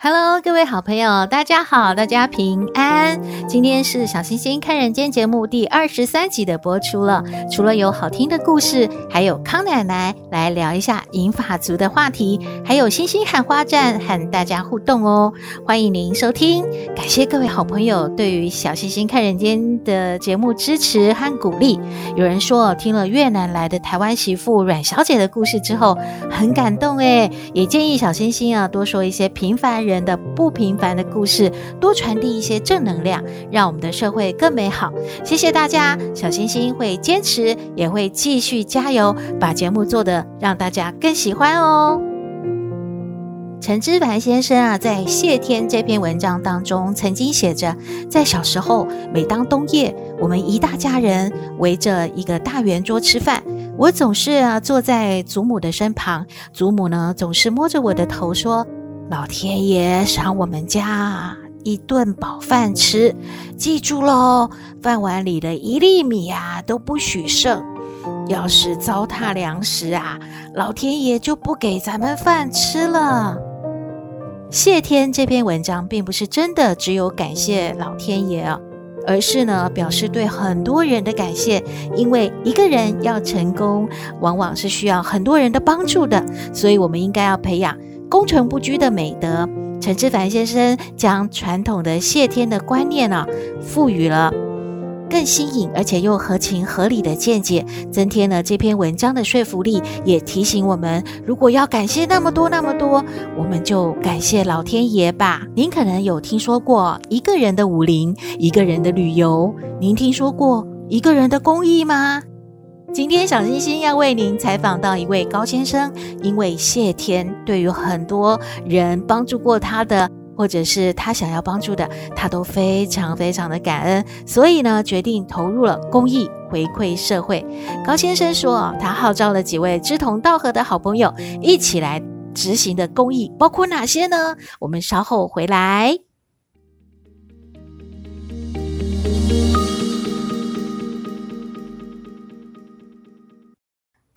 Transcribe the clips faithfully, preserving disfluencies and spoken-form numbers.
Hello， 各位好朋友，大家好，大家平安。今天是小星星看人间节目第二十三集的播出了。除了有好听的故事，还有康奶奶来聊一下银发族的话题，还有星星喊花站和大家互动哦。欢迎您收听，感谢各位好朋友对于小星星看人间的节目支持和鼓励。有人说听了越南来的台湾媳妇阮小姐的故事之后很感动耶，也建议小星星啊多说一些平凡人人的不平凡的故事，多传递一些正能量，让我们的社会更美好。谢谢大家，小星星会坚持，也会继续加油，把节目做得让大家更喜欢哦。陈之凡先生啊，在谢天这篇文章当中曾经写着，在小时候，每当冬夜，我们一大家人围着一个大圆桌吃饭，我总是啊坐在祖母的身旁，祖母呢总是摸着我的头说，老天爷赏我们家一顿饱饭吃，记住咯，饭碗里的一粒米啊都不许剩，要是糟蹋粮食啊，老天爷就不给咱们饭吃了。谢天这篇文章并不是真的只有感谢老天爷哦，而是呢表示对很多人的感谢，因为一个人要成功，往往是需要很多人的帮助的，所以我们应该要培养功成不居的美德。陈之凡先生将传统的谢天的观念啊，赋予了更新颖而且又合情合理的见解，增添了这篇文章的说服力，也提醒我们，如果要感谢那么多那么多，我们就感谢老天爷吧。您可能有听说过一个人的武林，一个人的旅游，您听说过一个人的公益吗？今天小星星要为您采访到一位高先生，因为谢天对于很多人帮助过他的，或者是他想要帮助的，他都非常非常的感恩，所以呢决定投入了公益回馈社会。高先生说，他号召了几位志同道合的好朋友一起来执行的公益包括哪些呢？我们稍后回来。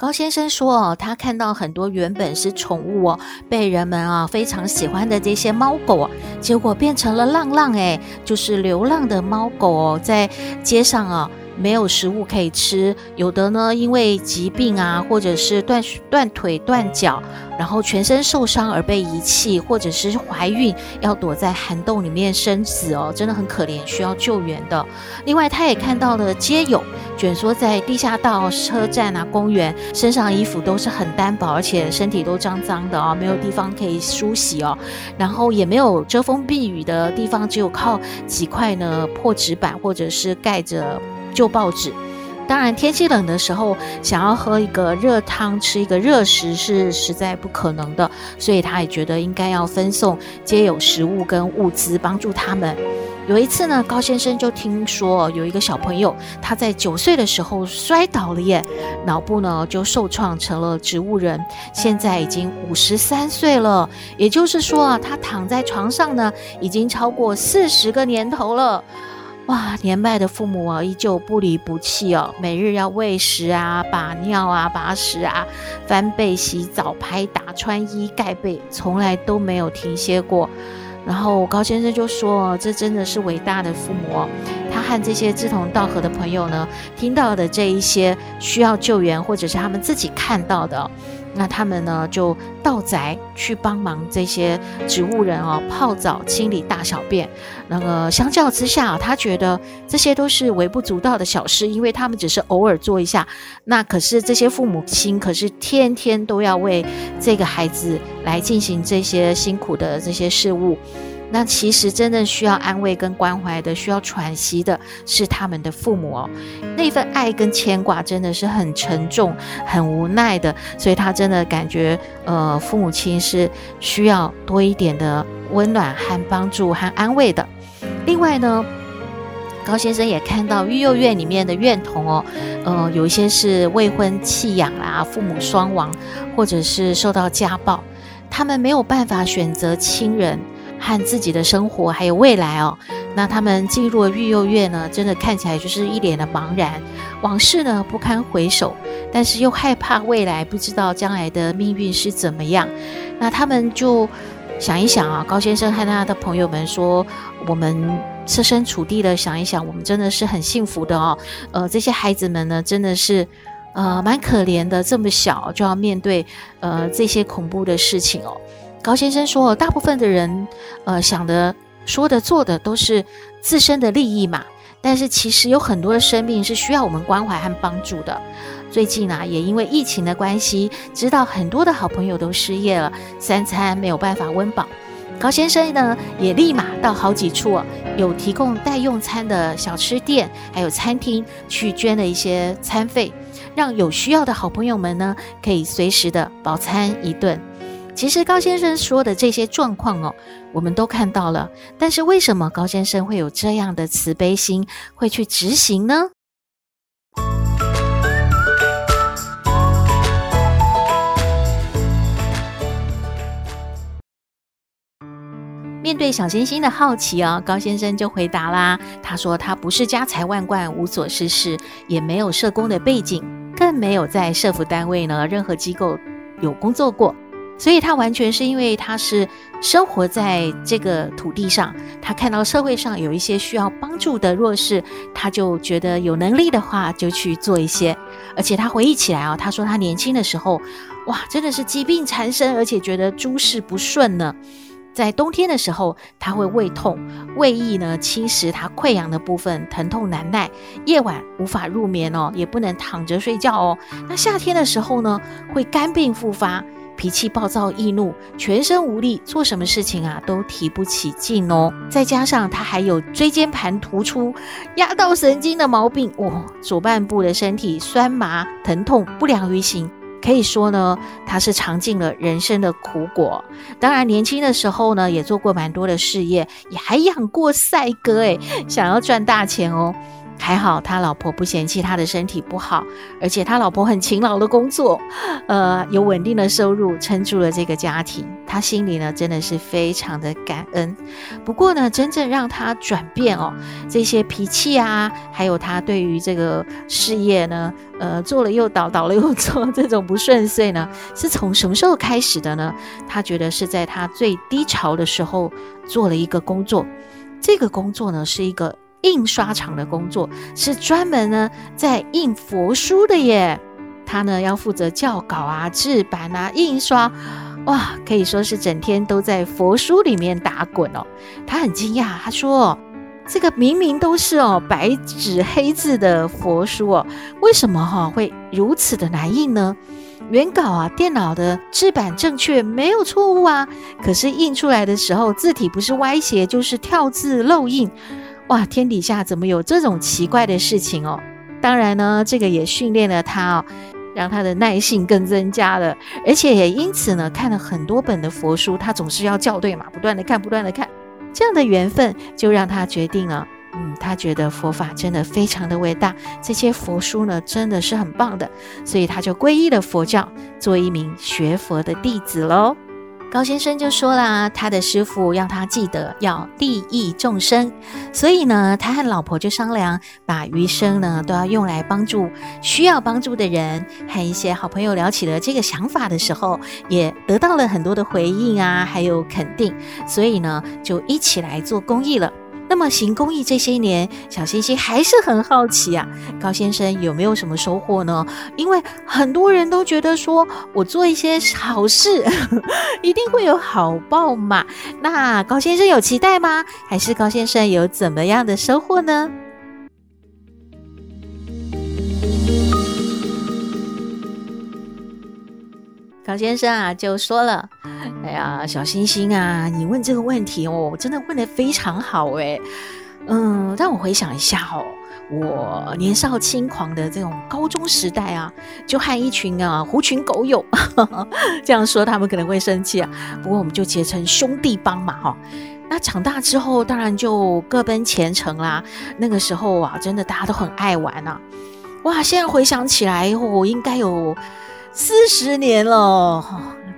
高先生说，他看到很多原本是宠物哦，被人们啊非常喜欢的这些猫狗，结果变成了浪浪哎，就是流浪的猫狗哦，在街上啊没有食物可以吃，有的呢因为疾病啊，或者是 断, 断腿断脚，然后全身受伤而被遗弃，或者是怀孕要躲在涵洞里面生子哦，真的很可怜，需要救援的。另外他也看到了街友卷缩在地下道、车站啊、公园，身上衣服都是很单薄，而且身体都脏脏的哦，没有地方可以梳洗哦，然后也没有遮风避雨的地方，只有靠几块呢破纸板或者是盖着旧报纸。当然天气冷的时候想要喝一个热汤吃一个热食是实在不可能的，所以他也觉得应该要分送街友食物跟物资帮助他们。有一次呢，高先生就听说有一个小朋友他在九岁的时候摔倒了耶，脑部呢就受创成了植物人，现在已经五十三岁了，也就是说啊，他躺在床上呢已经超过四十个年头了。哇，年迈的父母啊，依旧不离不弃哦，每日要喂食啊、把尿啊、拔屎啊、翻被、洗澡、拍打、穿衣、盖被，从来都没有停歇过。然后高先生就说，这真的是伟大的父母哦。他和这些志同道合的朋友呢，听到的这一些需要救援，或者是他们自己看到的哦，那他们呢就到宅去帮忙这些植物人哦，泡澡、清理大小便。那个相较之下，他觉得这些都是微不足道的小事，因为他们只是偶尔做一下。那可是这些父母亲可是天天都要为这个孩子来进行这些辛苦的这些事务。那其实真正需要安慰跟关怀的，需要喘息的是他们的父母哦。那份爱跟牵挂真的是很沉重、很无奈的，所以他真的感觉，呃，父母亲是需要多一点的温暖和帮助和安慰的。另外呢，高先生也看到育幼院里面的院童哦，呃，有一些是未婚弃养啦，父母双亡，或者是受到家暴，他们没有办法选择亲人和自己的生活还有未来哦。那他们进入了育幼院呢，真的看起来就是一脸的茫然，往事呢不堪回首，但是又害怕未来，不知道将来的命运是怎么样。那他们就想一想啊，高先生和他的朋友们说，我们设身处地的想一想，我们真的是很幸福的哦。呃，这些孩子们呢，真的是呃蛮可怜的，这么小就要面对呃这些恐怖的事情哦。高先生说，大部分的人呃想的、说的、做的都是自身的利益嘛，但是其实有很多的生命是需要我们关怀和帮助的。最近啊，也因为疫情的关系，知道很多的好朋友都失业了，三餐没有办法温饱。高先生呢，也立马到好几处、啊、有提供代用餐的小吃店，还有餐厅去捐了一些餐费，让有需要的好朋友们呢，可以随时的饱餐一顿。其实高先生说的这些状况哦，我们都看到了，但是为什么高先生会有这样的慈悲心，会去执行呢？面对小星星的好奇哦，高先生就回答啦，他说他不是家财万贯，无所事事，也没有社工的背景，更没有在社福单位呢任何机构有工作过，所以他完全是因为他是生活在这个土地上，他看到社会上有一些需要帮助的弱势，他就觉得有能力的话就去做一些。而且他回忆起来哦，他说他年轻的时候，哇，真的是疾病缠身，而且觉得诸事不顺呢。在冬天的时候，他会胃痛，胃液呢侵蚀他溃疡的部分，疼痛难耐，夜晚无法入眠哦，也不能躺着睡觉哦。那夏天的时候呢，会肝病复发，脾气暴躁易怒，全身无力，做什么事情啊都提不起劲哦。再加上他还有椎间盘突出、压到神经的毛病哦，左半部的身体酸麻疼痛不良于行。可以说呢，他是尝尽了人生的苦果。当然年轻的时候呢，也做过蛮多的事业，也还养过赛鸽诶，想要赚大钱哦。还好他老婆不嫌弃他的身体不好，而且他老婆很勤劳的工作，呃，有稳定的收入，撑住了这个家庭。他心里呢真的是非常的感恩。不过呢，真正让他转变哦，这些脾气啊，还有他对于这个事业呢，呃，做了又倒，倒了又做，这种不顺遂呢，是从什么时候开始的呢？他觉得是在他最低潮的时候做了一个工作，这个工作呢是一个印刷厂的工作，是专门呢在印佛书的耶。他呢要负责校稿啊、制版啊、印刷，哇，可以说是整天都在佛书里面打滚哦。他很惊讶，他说这个明明都是哦白纸黑字的佛书哦，为什么哦会如此的难印呢？原稿啊，电脑的制版正确，没有错误啊，可是印出来的时候字体不是歪斜就是跳字漏印。哇，天底下怎么有这种奇怪的事情哦？当然呢，这个也训练了他哦，让他的耐性更增加了，而且也因此呢，看了很多本的佛书，他总是要校对嘛，不断的看，不断的看，这样的缘分就让他决定了，嗯，他觉得佛法真的非常的伟大，这些佛书呢真的是很棒的，所以他就皈依了佛教，做一名学佛的弟子喽。高先生就说啦，他的师父让他记得要利益众生，所以呢，他和老婆就商量，把余生呢都要用来帮助需要帮助的人。和一些好朋友聊起了这个想法的时候，也得到了很多的回应啊，还有肯定，所以呢，就一起来做公益了。那么行公益这些年，小星星还是很好奇啊，高先生有没有什么收获呢？因为很多人都觉得说，我做一些好事一定会有好报嘛，那高先生有期待吗？还是高先生有怎么样的收获呢？高先生啊就说了，哎呀，小星星啊，你问这个问题哦，我真的问得非常好哎。嗯，让我回想一下哦，我年少轻狂的这种高中时代啊，就和一群啊狐群狗友呵呵，这样说他们可能会生气啊，不过我们就结成兄弟帮嘛哈、哦。那长大之后当然就各奔前程啦，那个时候啊真的大家都很爱玩啊。哇，现在回想起来我应该有四十年了，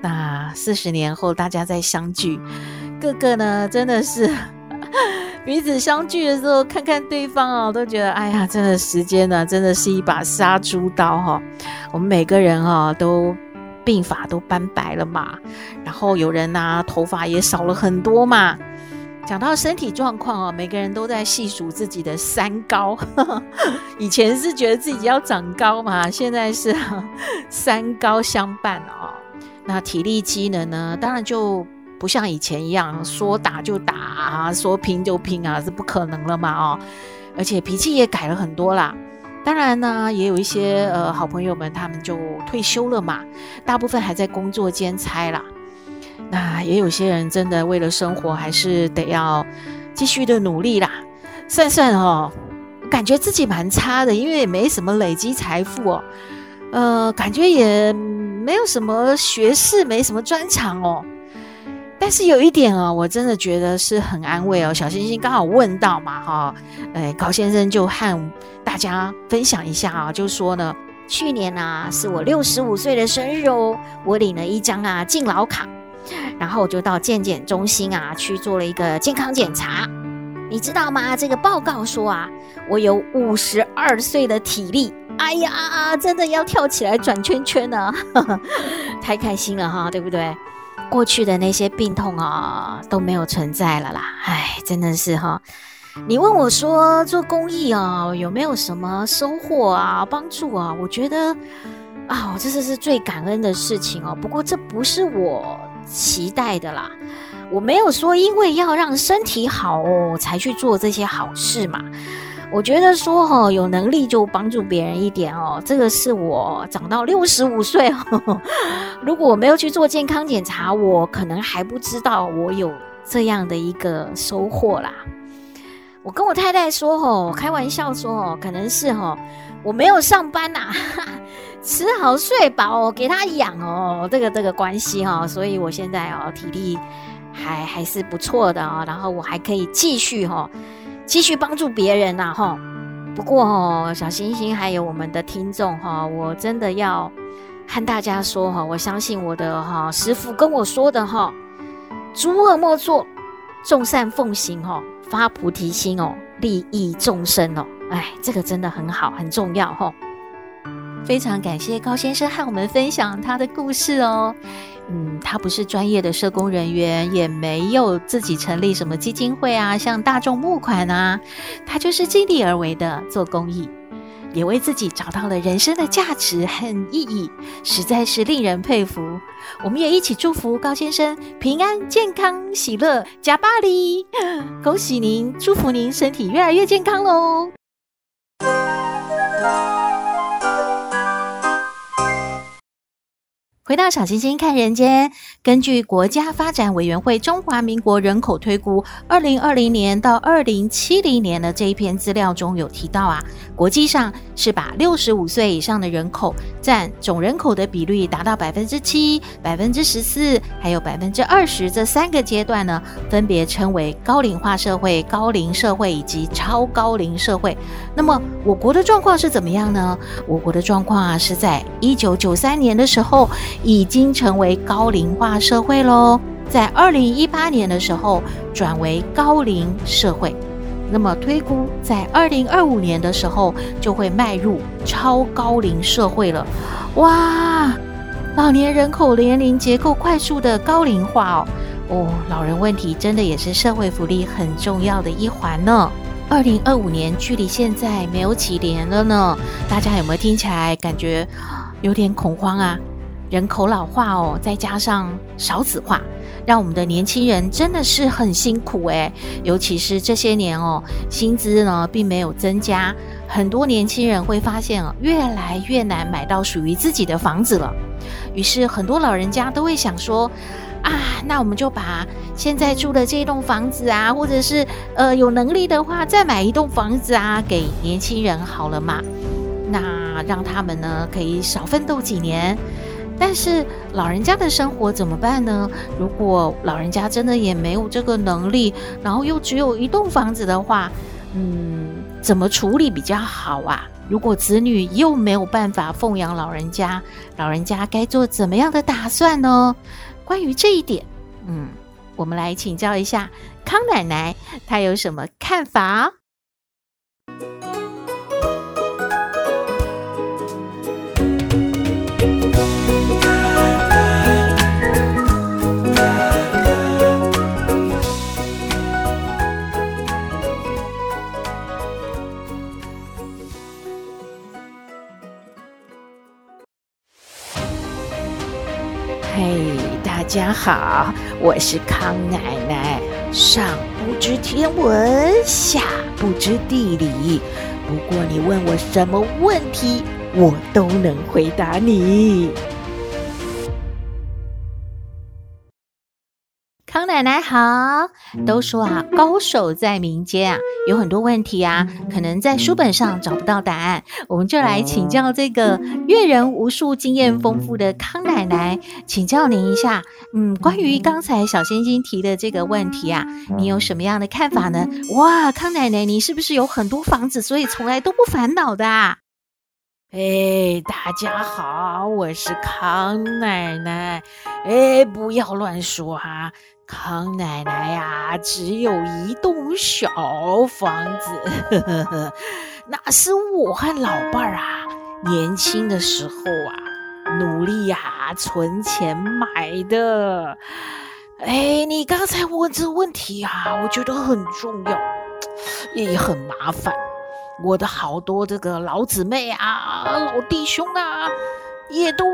那四十年后大家再相聚，个个呢真的是彼此相聚的时候看看对方啊，都觉得哎呀，真的时间呢、啊、真的是一把杀猪刀哈、哦。我们每个人啊都鬓发都斑白了嘛，然后有人啊头发也少了很多嘛。讲到身体状况啊，每个人都在细数自己的三高以前是觉得自己要长高嘛，现在是、啊、三高相伴哦。那体力机能呢当然就不像以前一样说打就打啊，说拼就拼啊，是不可能了嘛哦。而且脾气也改了很多啦，当然呢也有一些呃好朋友们他们就退休了嘛，大部分还在工作兼差啦。那也有些人真的为了生活还是得要继续的努力啦。算算哦，感觉自己蛮差的，因为也没什么累积财富哦，呃感觉也没有什么学识，没什么专长哦。但是有一点哦，我真的觉得是很安慰哦。小星星刚好问到嘛哈、哦，哎，高先生就和大家分享一下啊、哦，就说呢，去年啊是我六十五岁的生日哦，我领了一张啊敬老卡。然后我就到健检中心啊去做了一个健康检查，你知道吗？这个报告说啊，我有五十二岁的体力，哎呀，真的要跳起来转圈圈呢、啊，太开心了哈，对不对？过去的那些病痛啊都没有存在了啦，哎，真的是哈、哦。你问我说做公益啊有没有什么收获啊帮助啊？我觉得啊，这是最感恩的事情哦。不过这不是我期待的啦，我没有说因为要让身体好哦才去做这些好事嘛。我觉得说哦，有能力就帮助别人一点哦，这个是我长到六十五岁哦。如果我没有去做健康检查，我可能还不知道我有这样的一个收获啦。我跟我太太说哦，开玩笑说哦，可能是哦，我没有上班呐、啊，吃好睡饱哦，给她养哦，这个这个关系哦，所以我现在哦体力还还是不错的哦，然后我还可以继续哦，继续帮助别人呐、啊、哈、哦。不过哦，小星星还有我们的听众哈、哦，我真的要和大家说哈、哦，我相信我的哈、哦、师父跟我说的哈、哦，诸恶莫作，众善奉行哈、哦。发菩提心哦，利益众生哦，哎，这个真的很好，很重要哦。非常感谢高先生和我们分享他的故事哦。嗯，他不是专业的社工人员，也没有自己成立什么基金会啊，向大众募款啊，他就是尽力而为的做公益，也为自己找到了人生的价值和意义，实在是令人佩服。我们也一起祝福高先生平安、健康、喜乐、加巴黎，恭喜您，祝福您身体越来越健康喽！回到小星星看人间，根据国家发展委员会中华民国人口推估二零二零年到二零七零年的这一篇资料中有提到啊，国际上是把六十五岁以上的人口占总人口的比率达到 百分之七、 百分之十四 还有 百分之二十， 这三个阶段呢分别称为高龄化社会、高龄社会以及超高龄社会。那么我国的状况是怎么样呢？我国的状况啊是在一九九三年的时候已经成为高龄化社会咯，在二零一八年的时候转为高龄社会，那么推估在二零二五年的时候就会迈入超高龄社会了。哇，老年人口年龄结构快速的高龄化哦，哦，老人问题真的也是社会福利很重要的一环呢。二零二五年距离现在没有几年了呢，大家有没有听起来感觉有点恐慌啊？人口老化哦，再加上少子化，让我们的年轻人真的是很辛苦诶。尤其是这些年哦，薪资呢并没有增加，很多年轻人会发现哦，越来越难买到属于自己的房子了。于是很多老人家都会想说啊，那我们就把现在住的这一栋房子啊，或者是呃有能力的话再买一栋房子啊，给年轻人好了嘛，那让他们呢可以少奋斗几年。但是老人家的生活怎么办呢？如果老人家真的也没有这个能力，然后又只有一栋房子的话，嗯，怎么处理比较好啊？如果子女又没有办法奉养老人家，老人家该做怎么样的打算呢？关于这一点，嗯，我们来请教一下康奶奶，她有什么看法？大家好，我是康奶奶。上不知天文，下不知地理，不过你问我什么问题，我都能回答你。康奶奶好。都说啊，高手在民间啊，有很多问题啊，可能在书本上找不到答案，我们就来请教这个阅人无数、经验丰富的康奶奶，请教您一下，嗯，关于刚才小仙金提的这个问题啊，你有什么样的看法呢？哇，康奶奶，你是不是有很多房子，所以从来都不烦恼的啊？哎，大家好，我是康奶奶。哎，不要乱说啊，康奶奶呀、啊，只有一栋小房子，呵呵呵，那是我和老伴儿啊，年轻的时候啊，努力啊存钱买的。哎，你刚才问这问题啊，我觉得很重要，也很麻烦。我的好多这个老姊妹啊、老弟兄啊，也都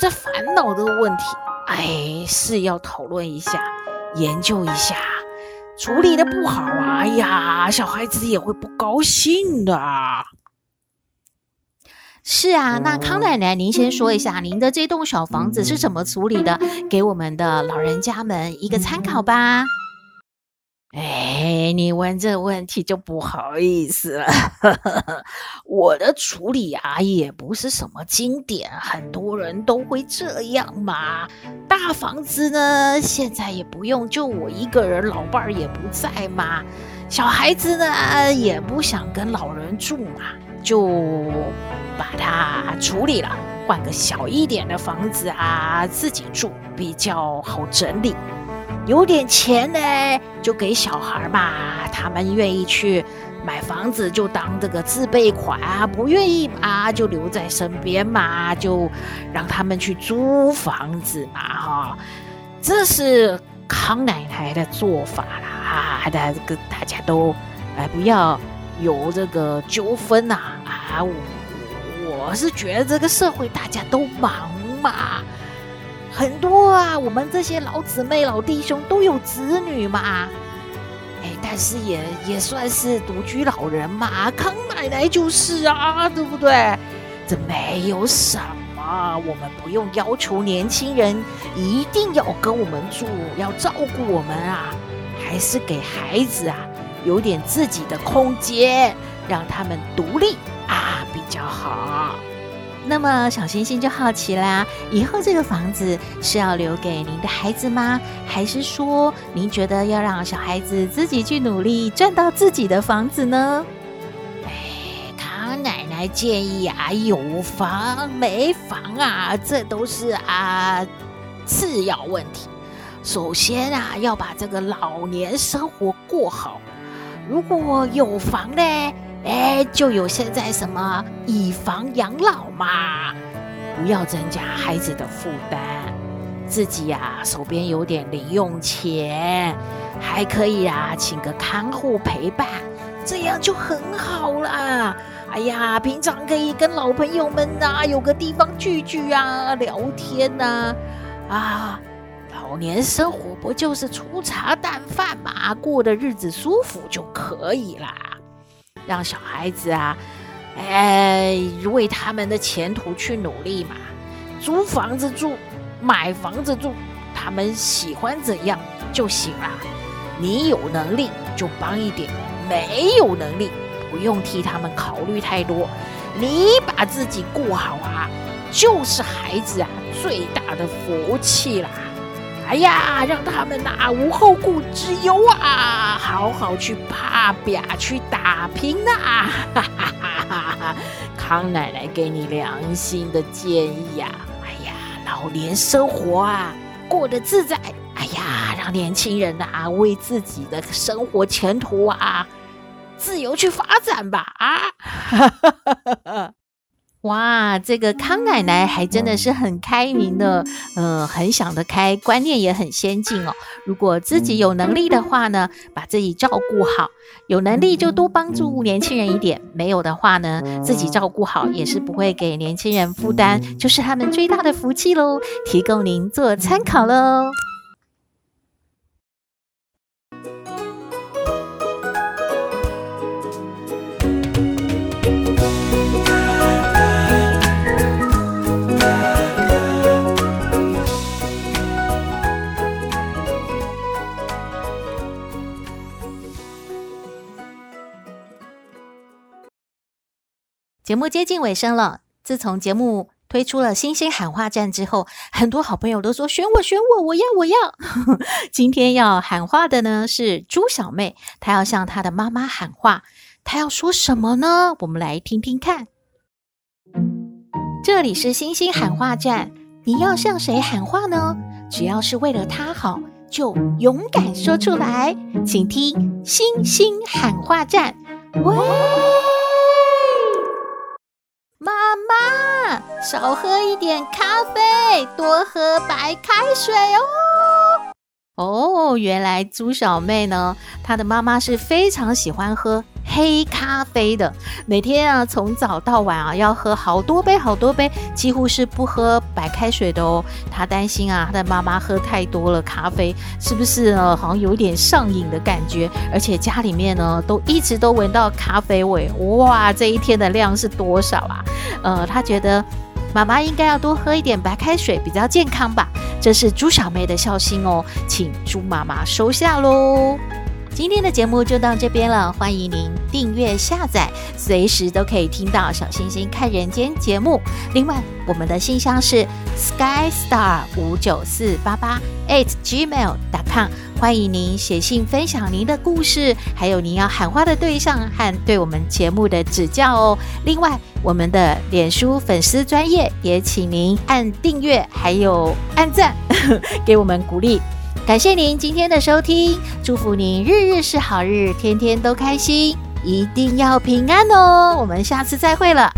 在烦恼这个问题。哎，是要讨论一下、研究一下，处理的不好啊，哎呀，小孩子也会不高兴的。是啊，那康奶奶，您先说一下您的这栋小房子是怎么处理的，给我们的老人家们一个参考吧。哎，你问这问题就不好意思了。我的处理啊，也不是什么经典，很多人都会这样嘛。大房子呢，现在也不用，就我一个人，老伴儿也不在嘛。小孩子呢，也不想跟老人住嘛，就把它处理了，换个小一点的房子啊，自己住比较好整理。有点钱呢，就给小孩嘛，他们愿意去买房子就当这个自备款啊，不愿意嘛就留在身边嘛，就让他们去租房子嘛，哈、哦，这是康奶奶的做法啦，啊，大家大家都哎不要有这个纠纷呐，啊，我我是觉得这个社会大家都忙嘛。很多啊，我们这些老姊妹、老弟兄都有子女嘛，哎，但是也也算是独居老人嘛，康奶奶就是啊，对不对？这没有什么，我们不用要求年轻人一定要跟我们住，要照顾我们啊，还是给孩子啊有点自己的空间，让他们独立啊比较好。那么小星星就好奇啦，以后这个房子是要留给您的孩子吗？还是说您觉得要让小孩子自己去努力赚到自己的房子呢？哎，康奶奶建议啊，有房没房啊，这都是啊次要问题。首先啊，要把这个老年生活过好。如果有房呢？哎，就有现在什么以房养老嘛，不要增加孩子的负担，自己啊手边有点零用钱，还可以啊请个看护陪伴，这样就很好啦。哎呀，平常可以跟老朋友们啊有个地方聚聚啊，聊天啊，啊，老年生活不就是粗茶淡饭嘛，过的日子舒服就可以啦。让小孩子啊，哎，为他们的前途去努力嘛。租房子住，买房子住，他们喜欢怎样就行了。你有能力就帮一点，没有能力不用替他们考虑太多。你把自己顾好啊，就是孩子啊最大的福气啦。哎呀，让他们啊无后顾之忧啊，好好去打拼去打拼啊！哈哈哈哈，康奶奶给你良心的建议啊！哎呀，老年生活啊过得自在，哎呀，让年轻人啊为自己的生活前途啊自由去发展吧啊！哈哈哈哈。哇，这个康奶奶还真的是很开明的，呃，很想得开，观念也很先进哦。如果自己有能力的话呢，把自己照顾好，有能力就多帮助年轻人一点，没有的话呢，自己照顾好也是不会给年轻人负担，就是他们最大的福气咯，提供您做参考咯。节目接近尾声了，自从节目推出了星星喊话站之后，很多好朋友都说选我选我，我要我要今天要喊话的呢是猪小妹，她要向她的妈妈喊话，她要说什么呢？我们来听听看。这里是星星喊话站，你要向谁喊话呢？只要是为了她好，就勇敢说出来，请听星星喊话站。喂，妈妈，少喝一点咖啡，多喝白开水哦。哦，原来猪小妹呢，她的妈妈是非常喜欢喝黑咖啡的，每天啊从早到晚啊要喝好多杯好多杯，几乎是不喝白开水的哦。她担心啊，她的妈妈喝太多了咖啡，是不是呢？好像有点上瘾的感觉，而且家里面呢都一直都闻到咖啡味。哇，这一天的量是多少啊？呃，她觉得妈妈应该要多喝一点白开水，比较健康吧。这是猪小妹的孝心哦，请猪妈妈收下咯。今天的节目就到这边了，欢迎您订阅下载，随时都可以听到小星星看人间节目。另外，我们的信箱是 skystar five nine four eight eight at gmail dot com， 欢迎您写信分享您的故事，还有您要喊话的对象和对我们节目的指教哦。另外，我们的脸书粉丝专页也请您按订阅，还有按赞给我们鼓励。感谢您今天的收听，祝福您日日是好日，天天都开心，一定要平安哦。我们下次再会了。